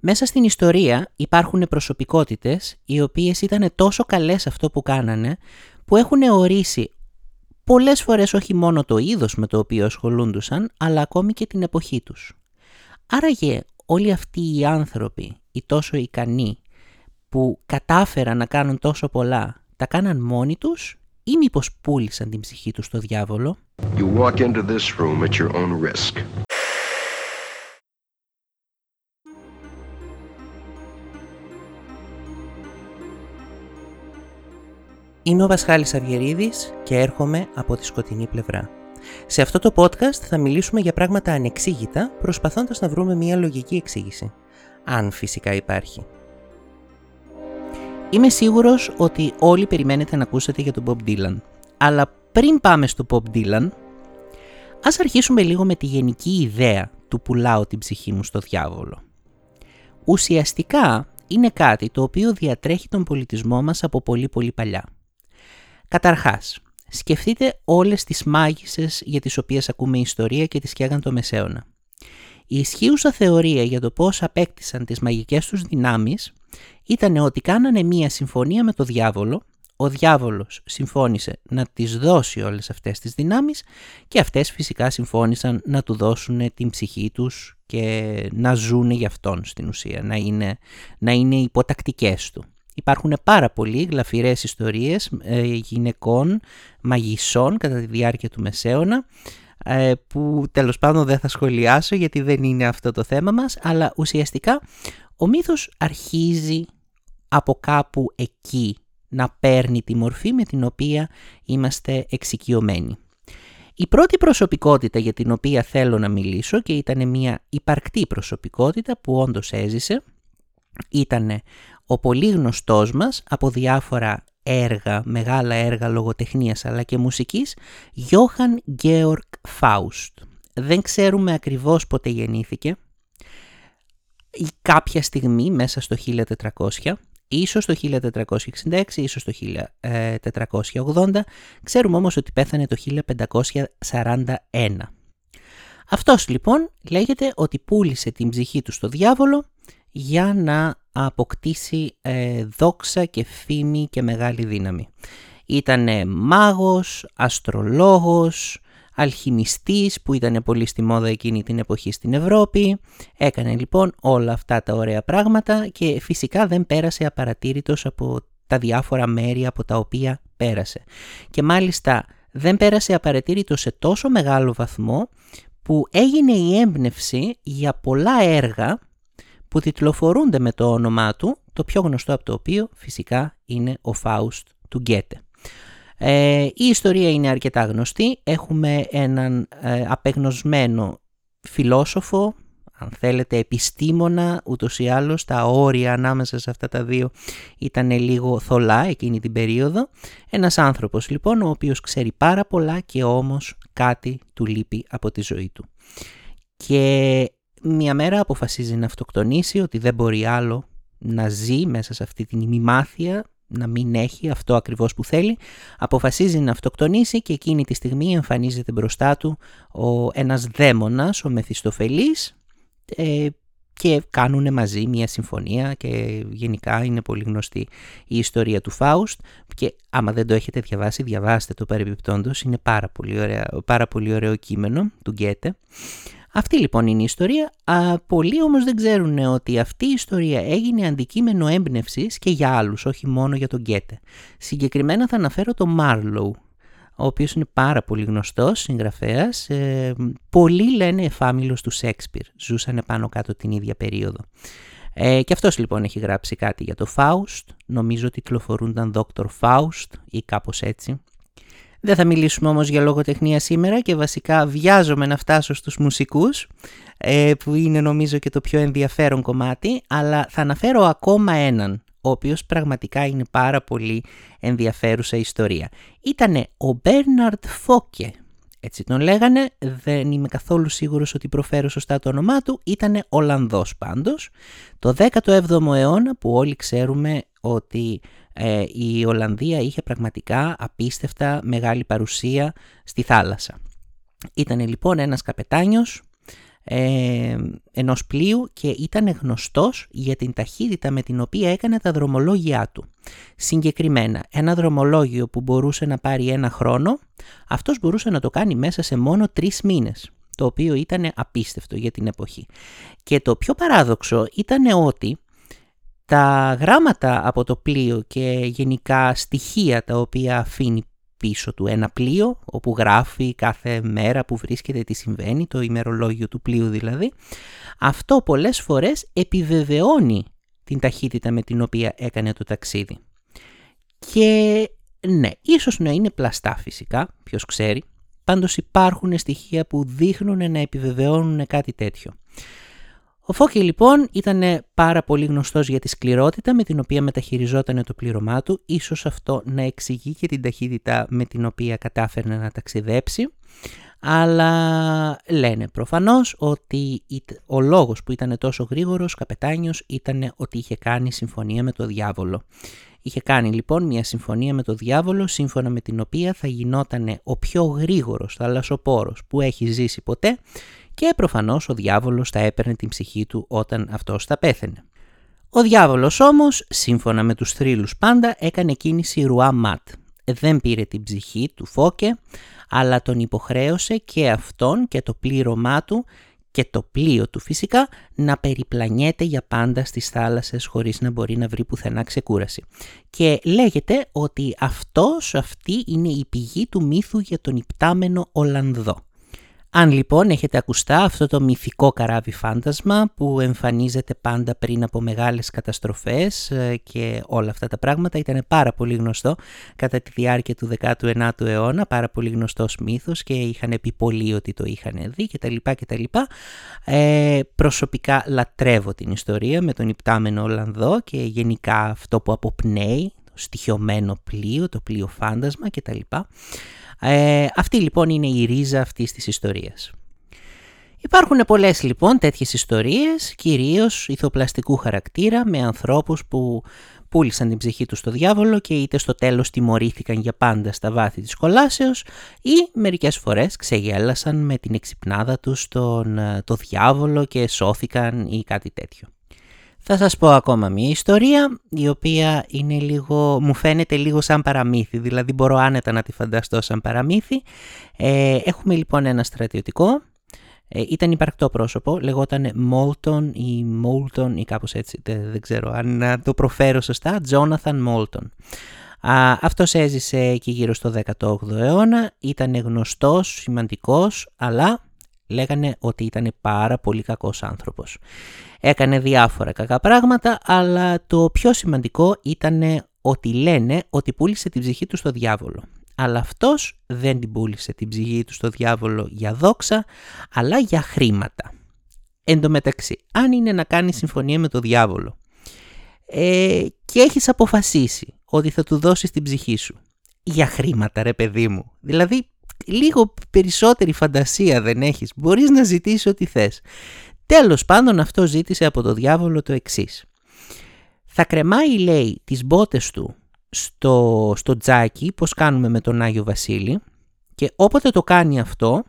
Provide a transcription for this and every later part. Μέσα στην ιστορία υπάρχουν προσωπικότητες οι οποίες ήταν τόσο καλές σε αυτό που κάνανε που έχουν ορίσει πολλές φορές όχι μόνο το είδος με το οποίο ασχολούντουσαν αλλά ακόμη και την εποχή τους. Άραγε όλοι αυτοί οι άνθρωποι, οι τόσο ικανοί που κατάφεραν να κάνουν τόσο πολλά, τα κάναν μόνοι τους ή μήπως πούλησαν την ψυχή τους στο διάβολο? You walk into this room at your own risk. Είμαι ο Βασχάλης Αβιερίδης και έρχομαι από τη σκοτεινή πλευρά. Σε αυτό το podcast θα μιλήσουμε για πράγματα ανεξήγητα, προσπαθώντας να βρούμε μια λογική εξήγηση. Αν φυσικά υπάρχει. Είμαι σίγουρος ότι όλοι περιμένετε να ακούσετε για τον Bob Dylan. Αλλά πριν πάμε στο Bob Dylan, ας αρχίσουμε λίγο με τη γενική ιδέα του «πουλάω την ψυχή μου στο διάβολο». Ουσιαστικά είναι κάτι το οποίο διατρέχει τον πολιτισμό μας από πολύ πολύ παλιά. Καταρχάς, σκεφτείτε όλες τις μάγισσες για τις οποίες ακούμε ιστορία και τις σκιάγαν το Μεσαίωνα. Η ισχύουσα θεωρία για το πώς απέκτησαν τις μαγικές τους δυνάμεις ήταν ότι κάνανε μία συμφωνία με το διάβολο, ο διάβολος συμφώνησε να τις δώσει όλες αυτές τις δυνάμεις και αυτές φυσικά συμφώνησαν να του δώσουν την ψυχή τους και να ζουνε γι' αυτόν στην ουσία, να είναι υποτακτικές του. Υπάρχουν πάρα πολλοί γλαφυρές ιστορίες γυναικών, μαγισσών κατά τη διάρκεια του Μεσαίωνα που τέλος πάντων δεν θα σχολιάσω γιατί δεν είναι αυτό το θέμα μας, αλλά ουσιαστικά ο μύθος αρχίζει από κάπου εκεί να παίρνει τη μορφή με την οποία είμαστε εξοικειωμένοι. Η πρώτη προσωπικότητα για την οποία θέλω να μιλήσω και ήταν μια υπαρκτή προσωπικότητα που όντως έζησε ήταν ο πολύ γνωστός μας από διάφορα έργα, μεγάλα έργα λογοτεχνίας αλλά και μουσικής, Johann Georg Faust. Δεν ξέρουμε ακριβώς πότε γεννήθηκε, ή κάποια στιγμή μέσα στο 1400, ίσως το 1466, ίσως το 1480, ξέρουμε όμως ότι πέθανε το 1541. Αυτός λοιπόν λέγεται ότι πούλησε την ψυχή του στο διάβολο για να αποκτήσει δόξα και φήμη και μεγάλη δύναμη. Ήτανε μάγος, αστρολόγος, αλχημιστής που ήταν πολύ στη μόδα εκείνη την εποχή στην Ευρώπη. Έκανε λοιπόν όλα αυτά τα ωραία πράγματα και φυσικά δεν πέρασε απαρατήρητος από τα διάφορα μέρη από τα οποία πέρασε. Και μάλιστα δεν πέρασε απαρατήρητος σε τόσο μεγάλο βαθμό που έγινε η έμπνευση για πολλά έργα που τιτλοφορούνται με το όνομά του, το πιο γνωστό από το οποίο φυσικά είναι ο Φάουστ του Γκέτε. Η ιστορία είναι αρκετά γνωστή, έχουμε έναν απεγνωσμένο φιλόσοφο, αν θέλετε επιστήμονα, ούτως ή άλλως τα όρια ανάμεσα σε αυτά τα δύο ήταν λίγο θολά εκείνη την περίοδο. Ένας άνθρωπος λοιπόν ο οποίος ξέρει πάρα πολλά και όμως κάτι του λείπει από τη ζωή του. Και μια μέρα αποφασίζει να αυτοκτονήσει, ότι δεν μπορεί άλλο να ζει μέσα σε αυτή την ημιμάθεια, να μην έχει αυτό ακριβώς που θέλει. Αποφασίζει να αυτοκτονήσει και εκείνη τη στιγμή εμφανίζεται μπροστά του ένας δαίμονας, ο Μεθυστοφελής, και κάνουν μαζί μια συμφωνία και γενικά είναι πολύ γνωστή η ιστορία του Φάουστ και άμα δεν το έχετε διαβάσει, διαβάστε το παρεμπιπτόντως, είναι πάρα πολύ ωραίο κείμενο του Γκέτε. Αυτή λοιπόν είναι η ιστορία. Πολλοί όμως δεν ξέρουν ότι αυτή η ιστορία έγινε αντικείμενο έμπνευσης και για άλλους, όχι μόνο για τον Γκέτε. Συγκεκριμένα θα αναφέρω τον Μάρλο, ο οποίος είναι πάρα πολύ γνωστός συγγραφέας. Πολλοί λένε εφάμιλος του Σέξπιρ. Ζούσανε πάνω κάτω την ίδια περίοδο. Και αυτός λοιπόν έχει γράψει κάτι για το Φάουστ. Νομίζω τυκλοφορούνταν Δόκτορ Φάουστ ή κάπως έτσι. Δεν θα μιλήσουμε όμως για λογοτεχνία σήμερα και βασικά βιάζομαι να φτάσω στους μουσικούς που είναι νομίζω και το πιο ενδιαφέρον κομμάτι, αλλά θα αναφέρω ακόμα έναν ο οποίος πραγματικά είναι πάρα πολύ ενδιαφέρουσα ιστορία. Ήτανε ο Bernard Focke, έτσι τον λέγανε, δεν είμαι καθόλου σίγουρος ότι προφέρω σωστά το όνομά του, ήτανε Ολλανδός πάντως, το 17ο αιώνα που όλοι ξέρουμε ότι η Ολλανδία είχε πραγματικά απίστευτα μεγάλη παρουσία στη θάλασσα. Ήτανε λοιπόν ένας καπετάνιος ενός πλοίου και ήταν γνωστός για την ταχύτητα με την οποία έκανε τα δρομολόγια του. Συγκεκριμένα, ένα δρομολόγιο που μπορούσε να πάρει ένα χρόνο, αυτός μπορούσε να το κάνει μέσα σε μόνο 3 μήνες, το οποίο ήταν απίστευτο για την εποχή. Και το πιο παράδοξο ήταν ότι τα γράμματα από το πλοίο και γενικά στοιχεία τα οποία αφήνει πίσω του ένα πλοίο, όπου γράφει κάθε μέρα που βρίσκεται τι συμβαίνει, το ημερολόγιο του πλοίου δηλαδή, αυτό πολλές φορές επιβεβαιώνει την ταχύτητα με την οποία έκανε το ταξίδι. Και ναι, ίσως να είναι πλαστά φυσικά, ποιος ξέρει, πάντως υπάρχουν στοιχεία που δείχνουν να επιβεβαιώνουν κάτι τέτοιο. Ο Φόκε λοιπόν ήταν πάρα πολύ γνωστός για τη σκληρότητα με την οποία μεταχειριζόταν το πλήρωμά του. Ίσως αυτό να εξηγεί και την ταχύτητα με την οποία κατάφερνε να ταξιδέψει. Αλλά λένε προφανώς ότι ο λόγος που ήταν τόσο γρήγορος καπετάνιος ήταν ότι είχε κάνει συμφωνία με το διάβολο. Είχε κάνει λοιπόν μια συμφωνία με το διάβολο, σύμφωνα με την οποία θα γινόταν ο πιο γρήγορος θαλασσοπόρος που έχει ζήσει ποτέ, και προφανώς ο διάβολος θα έπαιρνε την ψυχή του όταν αυτός θα πέθαινε. Ο διάβολος όμως, σύμφωνα με τους θρύλους πάντα, έκανε κίνηση ρουά ματ. Δεν πήρε την ψυχή του Φόκε, αλλά τον υποχρέωσε και αυτόν και το πλήρωμά του και το πλοίο του φυσικά να περιπλανιέται για πάντα στις θάλασσες χωρίς να μπορεί να βρει πουθενά ξεκούραση. Και λέγεται ότι αυτή είναι η πηγή του μύθου για τον υπτάμενο Ολλανδό. Αν λοιπόν έχετε ακουστά αυτό το μυθικό καράβι φάντασμα που εμφανίζεται πάντα πριν από μεγάλες καταστροφές και όλα αυτά τα πράγματα, ήταν πάρα πολύ γνωστό κατά τη διάρκεια του 19ου αιώνα, πάρα πολύ γνωστός μύθος και είχαν πει πολλοί ότι το είχαν δει κτλ. Προσωπικά λατρεύω την ιστορία με τον υπτάμενο Ολλανδό και γενικά αυτό που αποπνέει, το στοιχειωμένο πλοίο, το πλοίο φάντασμα κτλ. Αυτή λοιπόν είναι η ρίζα αυτής της ιστορίας. Υπάρχουν πολλές λοιπόν τέτοιες ιστορίες, κυρίως ηθοπλαστικού χαρακτήρα, με ανθρώπους που πούλησαν την ψυχή τους στο διάβολο και είτε στο τέλος τιμωρήθηκαν για πάντα στα βάθη της κολάσεως, ή μερικές φορές ξεγέλασαν με την εξυπνάδα τους στον το διάβολο και σώθηκαν ή κάτι τέτοιο. Θα σας πω ακόμα μια ιστορία, η οποία είναι λίγο, μου φαίνεται λίγο σαν παραμύθι, δηλαδή μπορώ άνετα να τη φανταστώ σαν παραμύθι. Έχουμε λοιπόν ένα στρατιωτικό, ήταν υπαρκτό πρόσωπο, λεγόταν Μόλτον ή κάπως έτσι, δεν ξέρω αν το προφέρω σωστά, Τζόναθαν Μόλτον. Αυτός έζησε εκεί γύρω στο 18ο αιώνα, ήταν γνωστός, σημαντικός, αλλά λέγανε ότι ήταν πάρα πολύ κακός άνθρωπος. Έκανε διάφορα κακά πράγματα, αλλά το πιο σημαντικό ήταν ότι λένε ότι πούλησε την ψυχή του στο διάβολο. Αλλά αυτός δεν την πούλησε την ψυχή του στο διάβολο για δόξα, αλλά για χρήματα. Εν τω μεταξύ, αν είναι να κάνει συμφωνία με το διάβολο και έχεις αποφασίσει ότι θα του δώσεις την ψυχή σου για χρήματα, ρε παιδί μου, δηλαδή λίγο περισσότερη φαντασία δεν έχεις, μπορείς να ζητήσεις ό,τι θες. Τέλος πάντων, αυτό ζήτησε από το διάβολο το εξής. Θα κρεμάει, λέει, τις μπότες του στο τζάκι, πως κάνουμε με τον Άγιο Βασίλη, και όποτε το κάνει αυτό,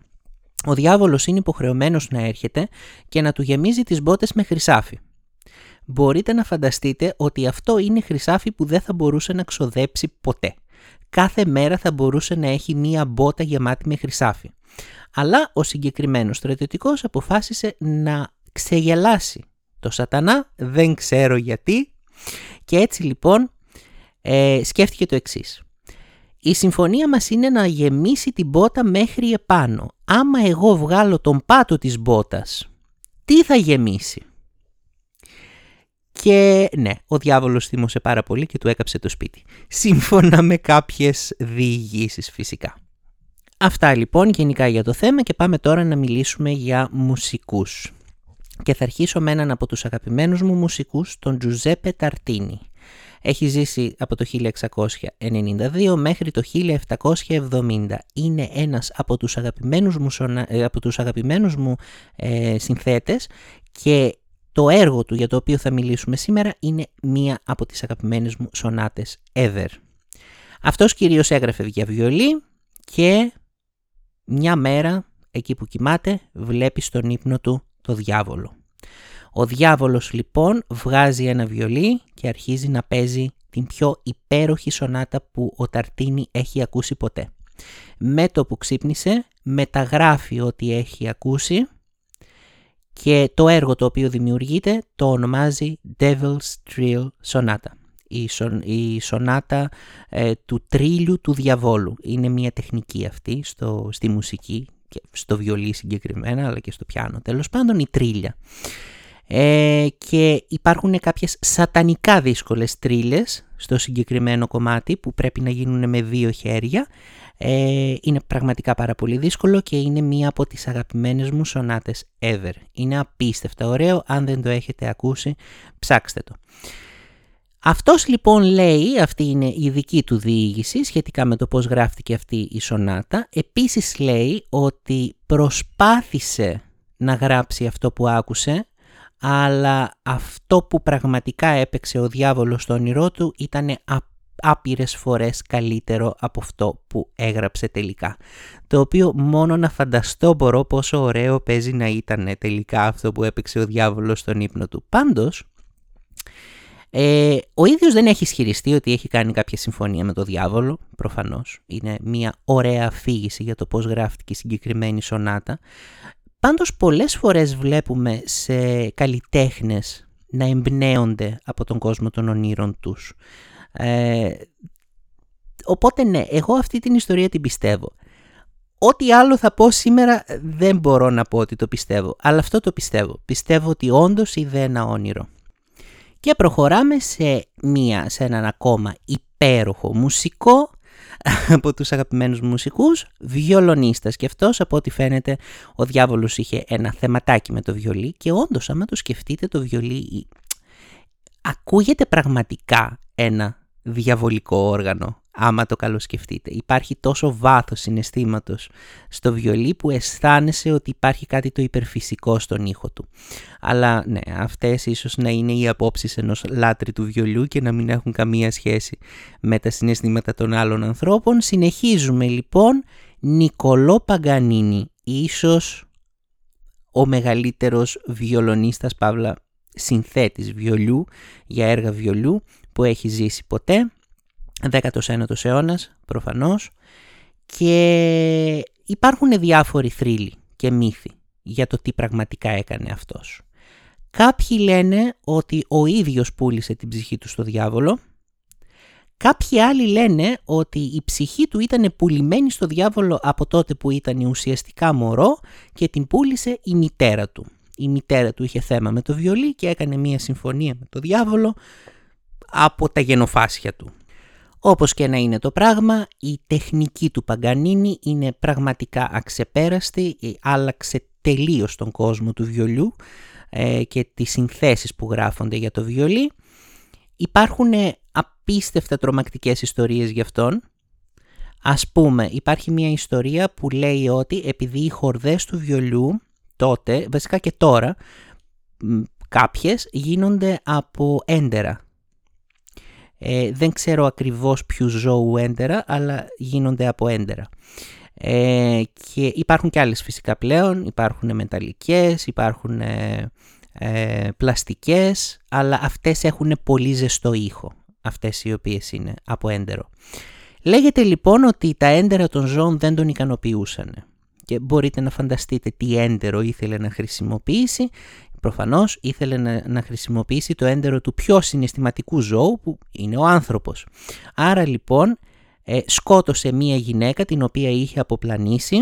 ο διάβολος είναι υποχρεωμένος να έρχεται και να του γεμίζει τις μπότες με χρυσάφι. Μπορείτε να φανταστείτε ότι αυτό είναι χρυσάφι που δεν θα μπορούσε να ξοδέψει ποτέ. Κάθε μέρα θα μπορούσε να έχει μία μπότα γεμάτη με χρυσάφι. Αλλά ο συγκεκριμένος στρατιωτικός αποφάσισε να ξεγελάσει το σατανά, δεν ξέρω γιατί, και έτσι λοιπόν σκέφτηκε το εξής. Η συμφωνία μας είναι να γεμίσει την μπότα μέχρι επάνω. Άμα εγώ βγάλω τον πάτο της μπότας, τι θα γεμίσει? Και ναι, ο διάβολος θύμωσε πάρα πολύ και του έκαψε το σπίτι. Σύμφωνα με κάποιες διηγήσεις φυσικά. Αυτά λοιπόν γενικά για το θέμα, και πάμε τώρα να μιλήσουμε για μουσικούς. Και θα αρχίσω με έναν από τους αγαπημένους μου μουσικούς, τον Τζουζέπε Ταρτίνι. Έχει ζήσει από το 1692 μέχρι το 1770. Είναι ένας από τους αγαπημένους μου συνθέτες, και το έργο του για το οποίο θα μιλήσουμε σήμερα είναι μία από τις αγαπημένες μου σονάτες ever. Αυτός κυρίως έγραφε για βιολί, και μια μέρα εκεί που κοιμάται βλέπει στον ύπνο του το διάβολο. Ο διάβολος λοιπόν βγάζει ένα βιολί και αρχίζει να παίζει την πιο υπέροχη σονάτα που ο Ταρτίνι έχει ακούσει ποτέ. Με το που ξύπνησε, μεταγράφει ό,τι έχει ακούσει και το έργο το οποίο δημιουργείται το ονομάζει Devil's Trill Sonata. Η σονάτα του τρίλιου του διαβόλου. Είναι μια τεχνική αυτή στη μουσική, και στο βιολί συγκεκριμένα, αλλά και στο πιάνο. Τέλος πάντων, η τρίλια. Και υπάρχουν κάποιες σατανικά δύσκολες τρίλες στο συγκεκριμένο κομμάτι που πρέπει να γίνουν με δύο χέρια. Είναι πραγματικά πάρα πολύ δύσκολο και είναι μία από τις αγαπημένες μου σονάτες ever. Είναι απίστευτα ωραίο, αν δεν το έχετε ακούσει ψάξτε το. Αυτός λοιπόν λέει, αυτή είναι η δική του διήγηση σχετικά με το πώς γράφτηκε αυτή η σονάτα. Επίσης λέει ότι προσπάθησε να γράψει αυτό που άκουσε, αλλά αυτό που πραγματικά έπαιξε ο διάβολος στο όνειρό του ήταν άπειρες φορές καλύτερο από αυτό που έγραψε τελικά. Το οποίο μόνο να φανταστώ μπορώ πόσο ωραίο παίζει να ήταν τελικά αυτό που έπαιξε ο διάβολος στον ύπνο του. Πάντως, ο ίδιος δεν έχει ισχυριστεί ότι έχει κάνει κάποια συμφωνία με το διάβολο, προφανώς. Είναι μια ωραία αφήγηση για το πώς γράφτηκε η συγκεκριμένη σονάτα. Πάντως πολλές φορές βλέπουμε σε καλλιτέχνες να εμπνέονται από τον κόσμο των ονείρων τους. Οπότε ναι, εγώ αυτή την ιστορία την πιστεύω. Ό,τι άλλο θα πω σήμερα δεν μπορώ να πω ότι το πιστεύω, αλλά αυτό το πιστεύω. Πιστεύω ότι όντως είδε ένα όνειρο. Και προχωράμε σε έναν ακόμα υπέροχο μουσικό από τους αγαπημένους μουσικούς, βιολονίστας, και αυτός από ό,τι φαίνεται ο διάβολος είχε ένα θεματάκι με το βιολί, και όντως άμα το σκεφτείτε το βιολί ακούγεται πραγματικά ένα διαβολικό όργανο άμα το καλοσκεφτείτε. Υπάρχει τόσο βάθος συναισθήματος στο βιολί που αισθάνεσαι ότι υπάρχει κάτι το υπερφυσικό στον ήχο του. Αλλά ναι, αυτές ίσως να είναι οι απόψεις ενός λάτρη του βιολιού και να μην έχουν καμία σχέση με τα συναισθήματα των άλλων ανθρώπων. Συνεχίζουμε λοιπόν. Νικολό Παγκανίνη, ίσως ο μεγαλύτερος βιολονίστας, παύλα συνθέτης βιολιού, για έργα βιολιού που έχει ζήσει ποτέ, 19ος αιώνας προφανώς, και υπάρχουν διάφοροι θρύλοι και μύθοι για το τι πραγματικά έκανε αυτός. Κάποιοι λένε ότι ο ίδιος πούλησε την ψυχή του στο διάβολο, κάποιοι άλλοι λένε ότι η ψυχή του ήταν πουλημένη στο διάβολο από τότε που ήταν ουσιαστικά μωρό και την πούλησε η μητέρα του. Η μητέρα του είχε θέμα με το βιολί και έκανε μία συμφωνία με το διάβολο από τα γενοφάσια του. Όπως και να είναι το πράγμα, η τεχνική του Παγκανίνη είναι πραγματικά αξεπέραστη, άλλαξε τελείως τον κόσμο του βιολιού και τις συνθέσεις που γράφονται για το βιολί. Υπάρχουν απίστευτα τρομακτικές ιστορίες γι' αυτόν. Ας πούμε, υπάρχει μια ιστορία που λέει ότι επειδή οι χορδές του βιολιού τότε, βασικά και τώρα, κάποιες γίνονται από έντερα. Δεν ξέρω ακριβώς ποιου ζώου έντερα, αλλά γίνονται από έντερα. Και υπάρχουν και άλλες φυσικά πλέον, υπάρχουν μεταλλικές, υπάρχουν πλαστικές, αλλά αυτές έχουν πολύ ζεστό ήχο, αυτές οι οποίες είναι από έντερο. Λέγεται λοιπόν ότι τα έντερα των ζώων δεν τον ικανοποιούσαν και μπορείτε να φανταστείτε τι έντερο ήθελε να χρησιμοποιήσει. Προφανώς ήθελε να χρησιμοποιήσει το έντερο του πιο συναισθηματικού ζώου που είναι ο άνθρωπος. Άρα λοιπόν σκότωσε μία γυναίκα την οποία είχε αποπλανήσει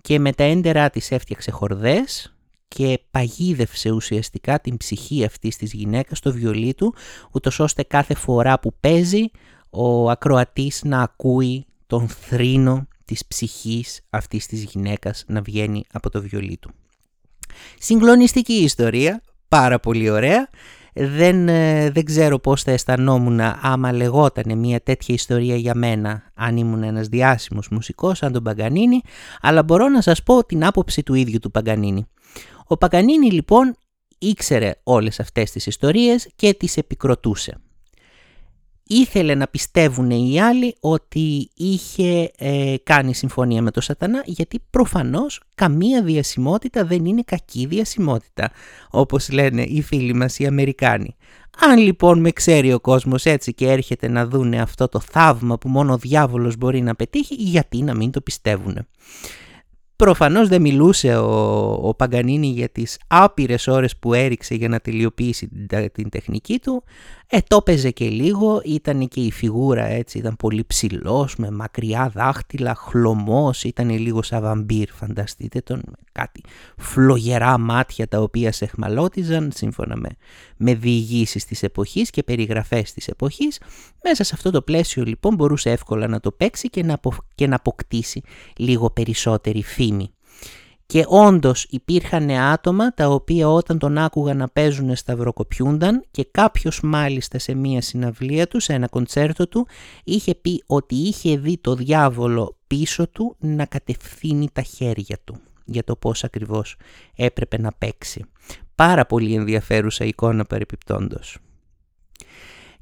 και με τα έντερά της έφτιαξε χορδές και παγίδευσε ουσιαστικά την ψυχή αυτής της γυναίκας στο βιολί του, ούτως ώστε κάθε φορά που παίζει ο ακροατής να ακούει τον θρήνο της ψυχής αυτής της γυναίκας να βγαίνει από το βιολί του. Συγκλονιστική ιστορία, πάρα πολύ ωραία. Δεν ξέρω πώς θα αισθανόμουν άμα λεγότανε μια τέτοια ιστορία για μένα, αν ήμουν ένας διάσημος μουσικός σαν τον Παγκανίνη, αλλά μπορώ να σας πω την άποψη του ίδιου του Παγκανίνη. Ο Παγκανίνη λοιπόν ήξερε όλες αυτές τις ιστορίες και τις επικροτούσε. ήθελε να πιστεύουν οι άλλοι ότι είχε κάνει συμφωνία με τον Σατανά, γιατί προφανώς καμία διασημότητα δεν είναι κακή διασημότητα, όπως λένε οι φίλοι μας οι Αμερικάνοι. Αν λοιπόν με ξέρει ο κόσμος έτσι και έρχεται να δούνε αυτό το θαύμα που μόνο ο διάβολος μπορεί να πετύχει, γιατί να μην το πιστεύουν. Προφανώς δεν μιλούσε ο Παγκανίνη για τις άπειρες ώρες που έριξε για να τελειοποιήσει την τεχνική του. Το παίζε και λίγο, ήταν και η φιγούρα έτσι, ήταν πολύ ψηλός, με μακριά δάχτυλα, χλωμός, ήταν λίγο σαν βαμπύρ, φανταστείτε τον, με κάτι φλογερά μάτια τα οποία σε εχμαλώτιζαν, σύμφωνα με διηγήσεις της εποχής και περιγραφές της εποχής. Μέσα σε αυτό το πλαίσιο λοιπόν μπορούσε εύκολα να το παίξει και να αποκτήσει λίγο περισσότερη φήμη. Και όντως υπήρχαν άτομα τα οποία όταν τον άκουγαν να παίζουν σταυροκοπιούνταν, και κάποιος μάλιστα σε μία συναυλία του, σε ένα κοντσέρτο του, είχε πει ότι είχε δει το διάβολο πίσω του να κατευθύνει τα χέρια του για το πώς ακριβώς έπρεπε να παίξει. Πάρα πολύ ενδιαφέρουσα εικόνα παρεπιπτόντος.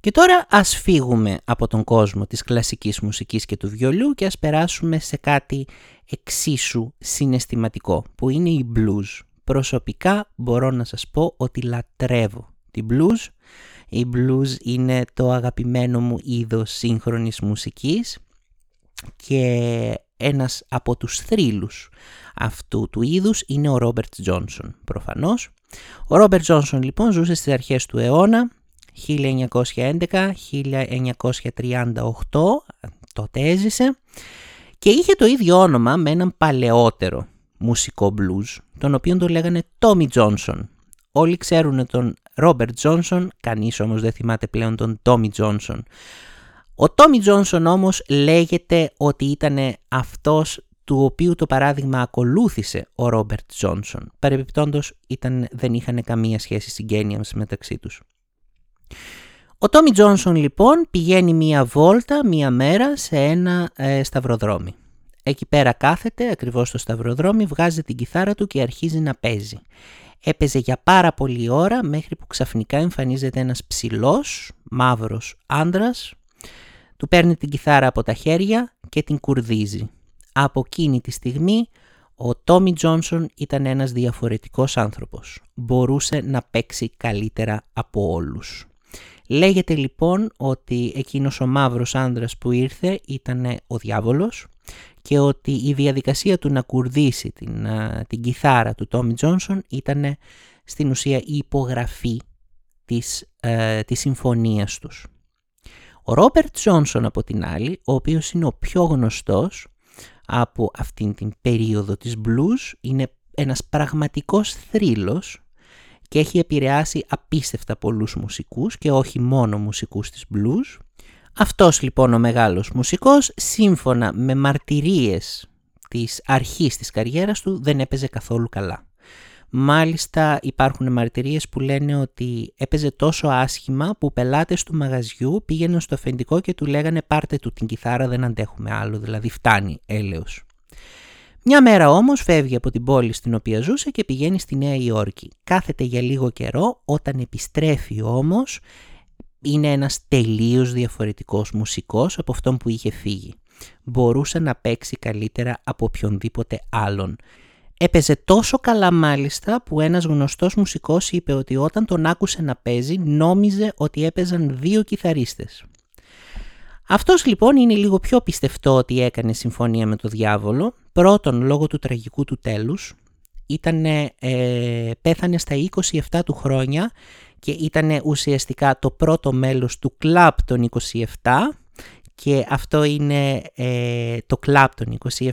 Και τώρα ας φύγουμε από τον κόσμο της κλασικής μουσικής και του βιολιού και ας περάσουμε σε κάτι εξίσου συναισθηματικό, που είναι η blues. Προσωπικά μπορώ να σας πω ότι λατρεύω την blues. Η blues είναι το αγαπημένο μου είδος σύγχρονης μουσικής και ένας από τους θρύλους αυτού του είδους είναι ο Ρόμπερτ Τζόνσον, προφανώς. Ο Ρόμπερτ Τζόνσον λοιπόν ζούσε στις αρχές του αιώνα, 1911-1938 τότε έζησε, και είχε το ίδιο όνομα με έναν παλαιότερο μουσικό blues, τον οποίον τον λέγανε Tommy Johnson. Όλοι ξέρουν τον Robert Johnson, κανείς όμως δεν θυμάται πλέον τον Tommy Johnson. Ο Tommy Johnson όμως λέγεται ότι ήταν αυτός του οποίου το παράδειγμα ακολούθησε ο Robert Johnson. Παρεπιπτόντως δεν είχαν καμία σχέση συγγένειας μεταξύ τους. Ο Τόμι Τζόνσον λοιπόν πηγαίνει μία βόλτα, μία μέρα σε ένα σταυροδρόμι. Εκεί πέρα κάθεται ακριβώς στο σταυροδρόμι, βγάζει την κιθάρα του και αρχίζει να παίζει. Έπαιζε για πάρα πολλή ώρα μέχρι που ξαφνικά εμφανίζεται ένας ψηλός, μαύρος άντρας, του παίρνει την κιθάρα από τα χέρια και την κουρδίζει. Από εκείνη τη στιγμή ο Τόμι Τζόνσον ήταν ένας διαφορετικός άνθρωπος. Μπορούσε να παίξει καλύτερα από όλους. Λέγεται λοιπόν ότι εκείνος ο μαύρος άντρας που ήρθε ήταν ο διάβολος και ότι η διαδικασία του να κουρδίσει την κιθάρα του Τόμι Τζόνσον ήταν στην ουσία η υπογραφή της συμφωνίας τους. Ο Ρόμπερτ Τζόνσον από την άλλη, ο οποίος είναι ο πιο γνωστός από αυτήν την περίοδο της blues, είναι ένας πραγματικός θρύλος και έχει επηρεάσει απίστευτα πολλούς μουσικούς και όχι μόνο μουσικούς της blues. Αυτός λοιπόν ο μεγάλος μουσικός, σύμφωνα με μαρτυρίες της αρχής της καριέρας του, δεν έπαιζε καθόλου καλά. Μάλιστα υπάρχουν μαρτυρίες που λένε ότι έπαιζε τόσο άσχημα που πελάτες του μαγαζιού πήγαιναν στο αφεντικό και του λέγανε «πάρτε του την κιθάρα, δεν αντέχουμε άλλο, δηλαδή φτάνει έλεος». Μια μέρα όμως φεύγει από την πόλη στην οποία ζούσε και πηγαίνει στη Νέα Υόρκη. Κάθεται για λίγο καιρό, όταν επιστρέφει όμως είναι ένας τελείως διαφορετικός μουσικός από αυτόν που είχε φύγει. Μπορούσε να παίξει καλύτερα από οποιονδήποτε άλλον. Έπαιζε τόσο καλά μάλιστα που ένας γνωστός μουσικός είπε ότι όταν τον άκουσε να παίζει νόμιζε ότι έπαιζαν δύο κιθαρίστες. Αυτός λοιπόν είναι λίγο πιο πιστευτό ότι έκανε συμφωνία με το διάβολο. Πρώτον, λόγω του τραγικού του τέλους, πέθανε στα 27 του χρόνια και ήταν ουσιαστικά το πρώτο μέλος του κλαμπ των 27, και αυτό είναι το κλαμπ των 27,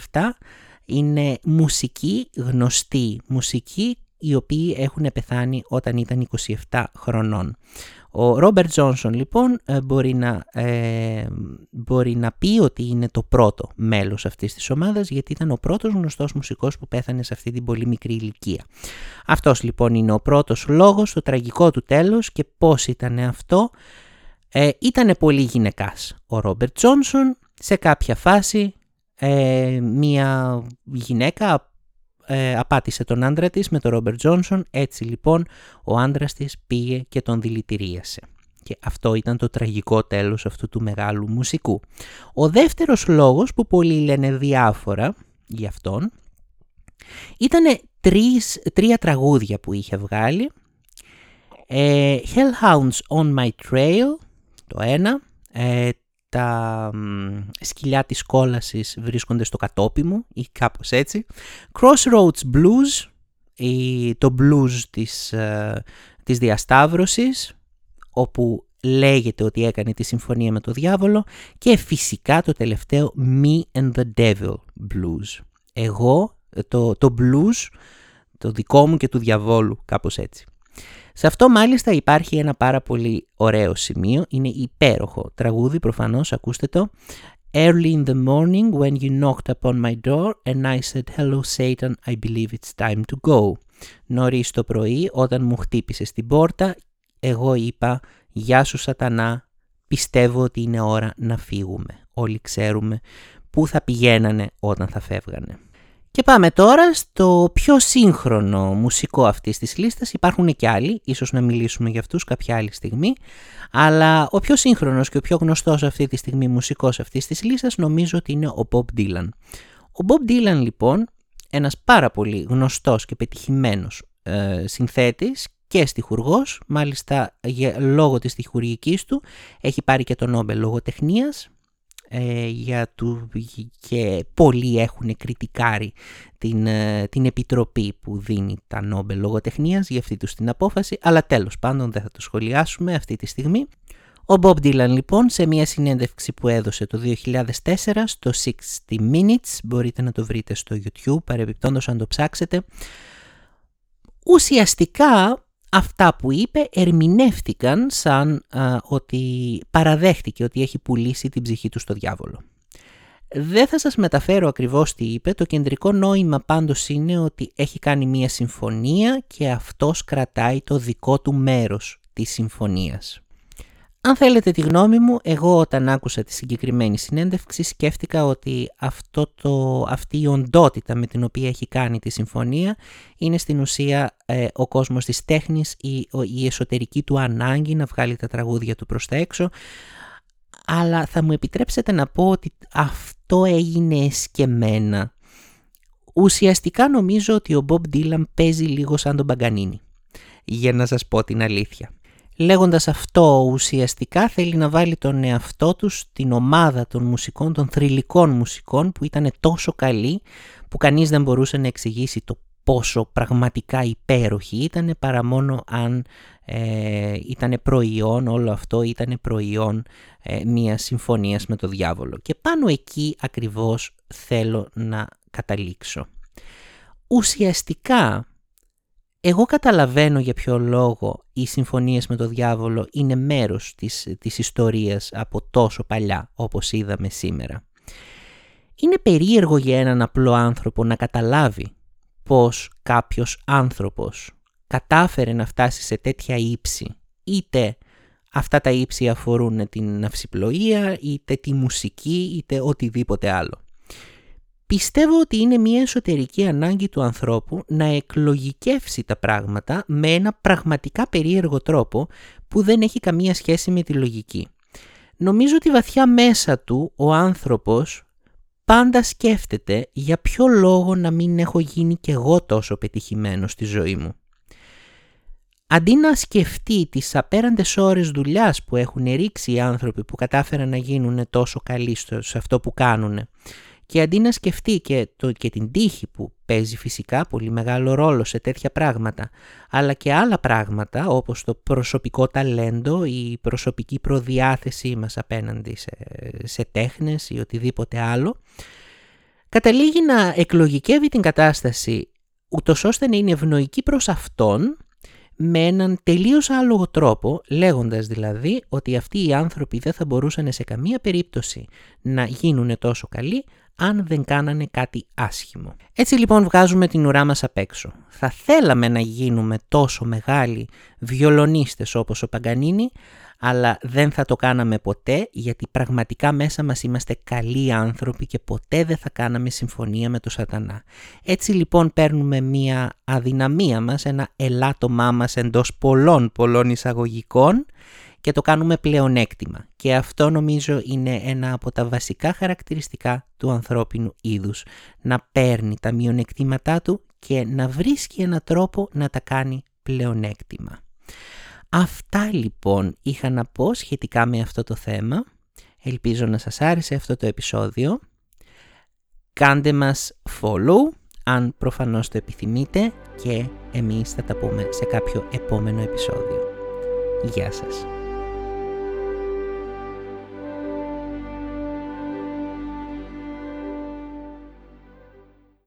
είναι μουσική γνωστή, μουσική οι οποίοι έχουν πεθάνει όταν ήταν 27 χρονών. Ο Ρόμπερτ Τζόνσον λοιπόν μπορεί να πει ότι είναι το πρώτο μέλος αυτής της ομάδας, γιατί ήταν ο πρώτος γνωστός μουσικός που πέθανε σε αυτή την πολύ μικρή ηλικία. Αυτός λοιπόν είναι ο πρώτος λόγος, το τραγικό του τέλος. Και πώς ήταν αυτό? Ήτανε πολύ γυναικάς ο Ρόμπερτ Τζόνσον. Σε κάποια φάση μια γυναίκα απάτησε τον άντρα της με τον Ρόμπερτ Τζόνσον, έτσι λοιπόν ο άντρας της πήγε και τον δηλητηρίασε. Και αυτό ήταν το τραγικό τέλος αυτού του μεγάλου μουσικού. Ο δεύτερος λόγος που πολλοί λένε διάφορα για αυτόν ήταν τρία τραγούδια που είχε βγάλει. Hellhounds on my trail, το ένα. Τα σκυλιά της κόλασης βρίσκονται στο κατόπι μου ή κάπως έτσι. Crossroads Blues, το blues της διασταύρωσης, όπου λέγεται ότι έκανε τη συμφωνία με το διάβολο, και φυσικά το τελευταίο Me and the Devil Blues. Εγώ, το blues, το δικό μου και του διαβόλου, κάπως έτσι. Σε αυτό μάλιστα υπάρχει ένα πάρα πολύ ωραίο σημείο, είναι υπέροχο τραγούδι προφανώς, ακούστε το. Early in the morning when you knocked upon my door and I said hello Satan, I believe it's time to go. Νωρίς το πρωί όταν μου χτύπησες την πόρτα, εγώ είπα γεια σου σατανά, πιστεύω ότι είναι ώρα να φύγουμε. Όλοι ξέρουμε πού θα πηγαίνανε όταν θα φεύγανε. Και πάμε τώρα στο πιο σύγχρονο μουσικό αυτής της λίστας. Υπάρχουν και άλλοι, ίσως να μιλήσουμε για αυτούς κάποια άλλη στιγμή. Αλλά ο πιο σύγχρονος και ο πιο γνωστός αυτή τη στιγμή μουσικός αυτής της λίστας νομίζω ότι είναι ο Bob Dylan. Ο Bob Dylan λοιπόν, ένας πάρα πολύ γνωστός και πετυχημένος συνθέτης και στιχουργός. Μάλιστα λόγω της στιχουργικής του έχει πάρει και τον Νόμπελ λογοτεχνίας. Και πολλοί έχουν κριτικάρει την επιτροπή που δίνει τα Νόμπελ λογοτεχνίας για αυτή τους την απόφαση, αλλά τέλος πάντων δεν θα το σχολιάσουμε αυτή τη στιγμή. Ο Bob Dylan λοιπόν, σε μια συνέντευξη που έδωσε το 2004 στο 60 Minutes, μπορείτε να το βρείτε στο YouTube παρεμπιπτόντως αν το ψάξετε, ουσιαστικά αυτά που είπε ερμηνεύτηκαν σαν ότι παραδέχτηκε ότι έχει πουλήσει την ψυχή του στο διάβολο. Δεν θα σας μεταφέρω ακριβώς τι είπε, το κεντρικό νόημα πάντως είναι ότι έχει κάνει μία συμφωνία και αυτός κρατάει το δικό του μέρος της συμφωνίας. Αν θέλετε τη γνώμη μου, εγώ όταν άκουσα τη συγκεκριμένη συνέντευξη σκέφτηκα ότι αυτή η οντότητα με την οποία έχει κάνει τη συμφωνία είναι στην ουσία ο κόσμος της τέχνης, η εσωτερική του ανάγκη να βγάλει τα τραγούδια του προς τα έξω. Αλλά θα μου επιτρέψετε να πω ότι αυτό έγινε εσκεμμένα. Ουσιαστικά νομίζω ότι ο Bob Dylan παίζει λίγο σαν τον Παγκανίνη, για να σας πω την αλήθεια. Λέγοντας αυτό, ουσιαστικά θέλει να βάλει τον εαυτό του στην ομάδα των μουσικών, των θρυλικών μουσικών που ήταν τόσο καλή που κανείς δεν μπορούσε να εξηγήσει το πόσο πραγματικά υπέροχη ήταν, παρά μόνο αν ήταν προϊόν, όλο αυτό ήταν προϊόν μιας συμφωνίας με το διάβολο. Και πάνω εκεί ακριβώς θέλω να καταλήξω. Ουσιαστικά, εγώ καταλαβαίνω για ποιο λόγο οι συμφωνίες με το διάβολο είναι μέρος της ιστορίας από τόσο παλιά όπως είδαμε σήμερα. Είναι περίεργο για έναν απλό άνθρωπο να καταλάβει πως κάποιος άνθρωπος κατάφερε να φτάσει σε τέτοια ύψη, είτε αυτά τα ύψη αφορούν την ναυσιπλοεία, είτε τη μουσική, είτε οτιδήποτε άλλο. Πιστεύω ότι είναι μια εσωτερική ανάγκη του ανθρώπου να εκλογικεύσει τα πράγματα με ένα πραγματικά περίεργο τρόπο που δεν έχει καμία σχέση με τη λογική. Νομίζω ότι βαθιά μέσα του ο άνθρωπος πάντα σκέφτεται για ποιο λόγο να μην έχω γίνει κι εγώ τόσο πετυχημένο στη ζωή μου. Αντί να σκεφτεί τις απέραντες ώρες δουλειάς που έχουν ρίξει οι άνθρωποι που κατάφεραν να γίνουν τόσο καλοί σε αυτό που κάνουν, και αντί να σκεφτεί και την τύχη που παίζει φυσικά πολύ μεγάλο ρόλο σε τέτοια πράγματα, αλλά και άλλα πράγματα όπως το προσωπικό ταλέντο ή η προσωπική προδιάθεση μας απέναντι σε τέχνες ή οτιδήποτε άλλο, καταλήγει να εκλογικεύει την κατάσταση ούτως ώστε να είναι ευνοϊκή προς αυτόν με έναν τελείως άλογο τρόπο, λέγοντας δηλαδή ότι αυτοί οι άνθρωποι δεν θα μπορούσαν σε καμία περίπτωση να γίνουν τόσο καλοί αν δεν κάνανε κάτι άσχημο. Έτσι λοιπόν βγάζουμε την ουρά μας απ' έξω. Θα θέλαμε να γίνουμε τόσο μεγάλοι βιολονίστες όπως ο Παγκανίνη, αλλά δεν θα το κάναμε ποτέ, γιατί πραγματικά μέσα μας είμαστε καλοί άνθρωποι και ποτέ δεν θα κάναμε συμφωνία με τον σατανά. Έτσι λοιπόν παίρνουμε μια αδυναμία μας, ένα ελάττωμά μας εντός πολλών εισαγωγικών, και το κάνουμε πλεονέκτημα. Και αυτό νομίζω είναι ένα από τα βασικά χαρακτηριστικά του ανθρώπινου είδους. Να παίρνει τα μειονεκτήματά του και να βρίσκει έναν τρόπο να τα κάνει πλεονέκτημα. Αυτά λοιπόν είχα να πω σχετικά με αυτό το θέμα. Ελπίζω να σας άρεσε αυτό το επεισόδιο. Κάντε μας follow αν προφανώς το επιθυμείτε και εμείς θα τα πούμε σε κάποιο επόμενο επεισόδιο. Γεια σας!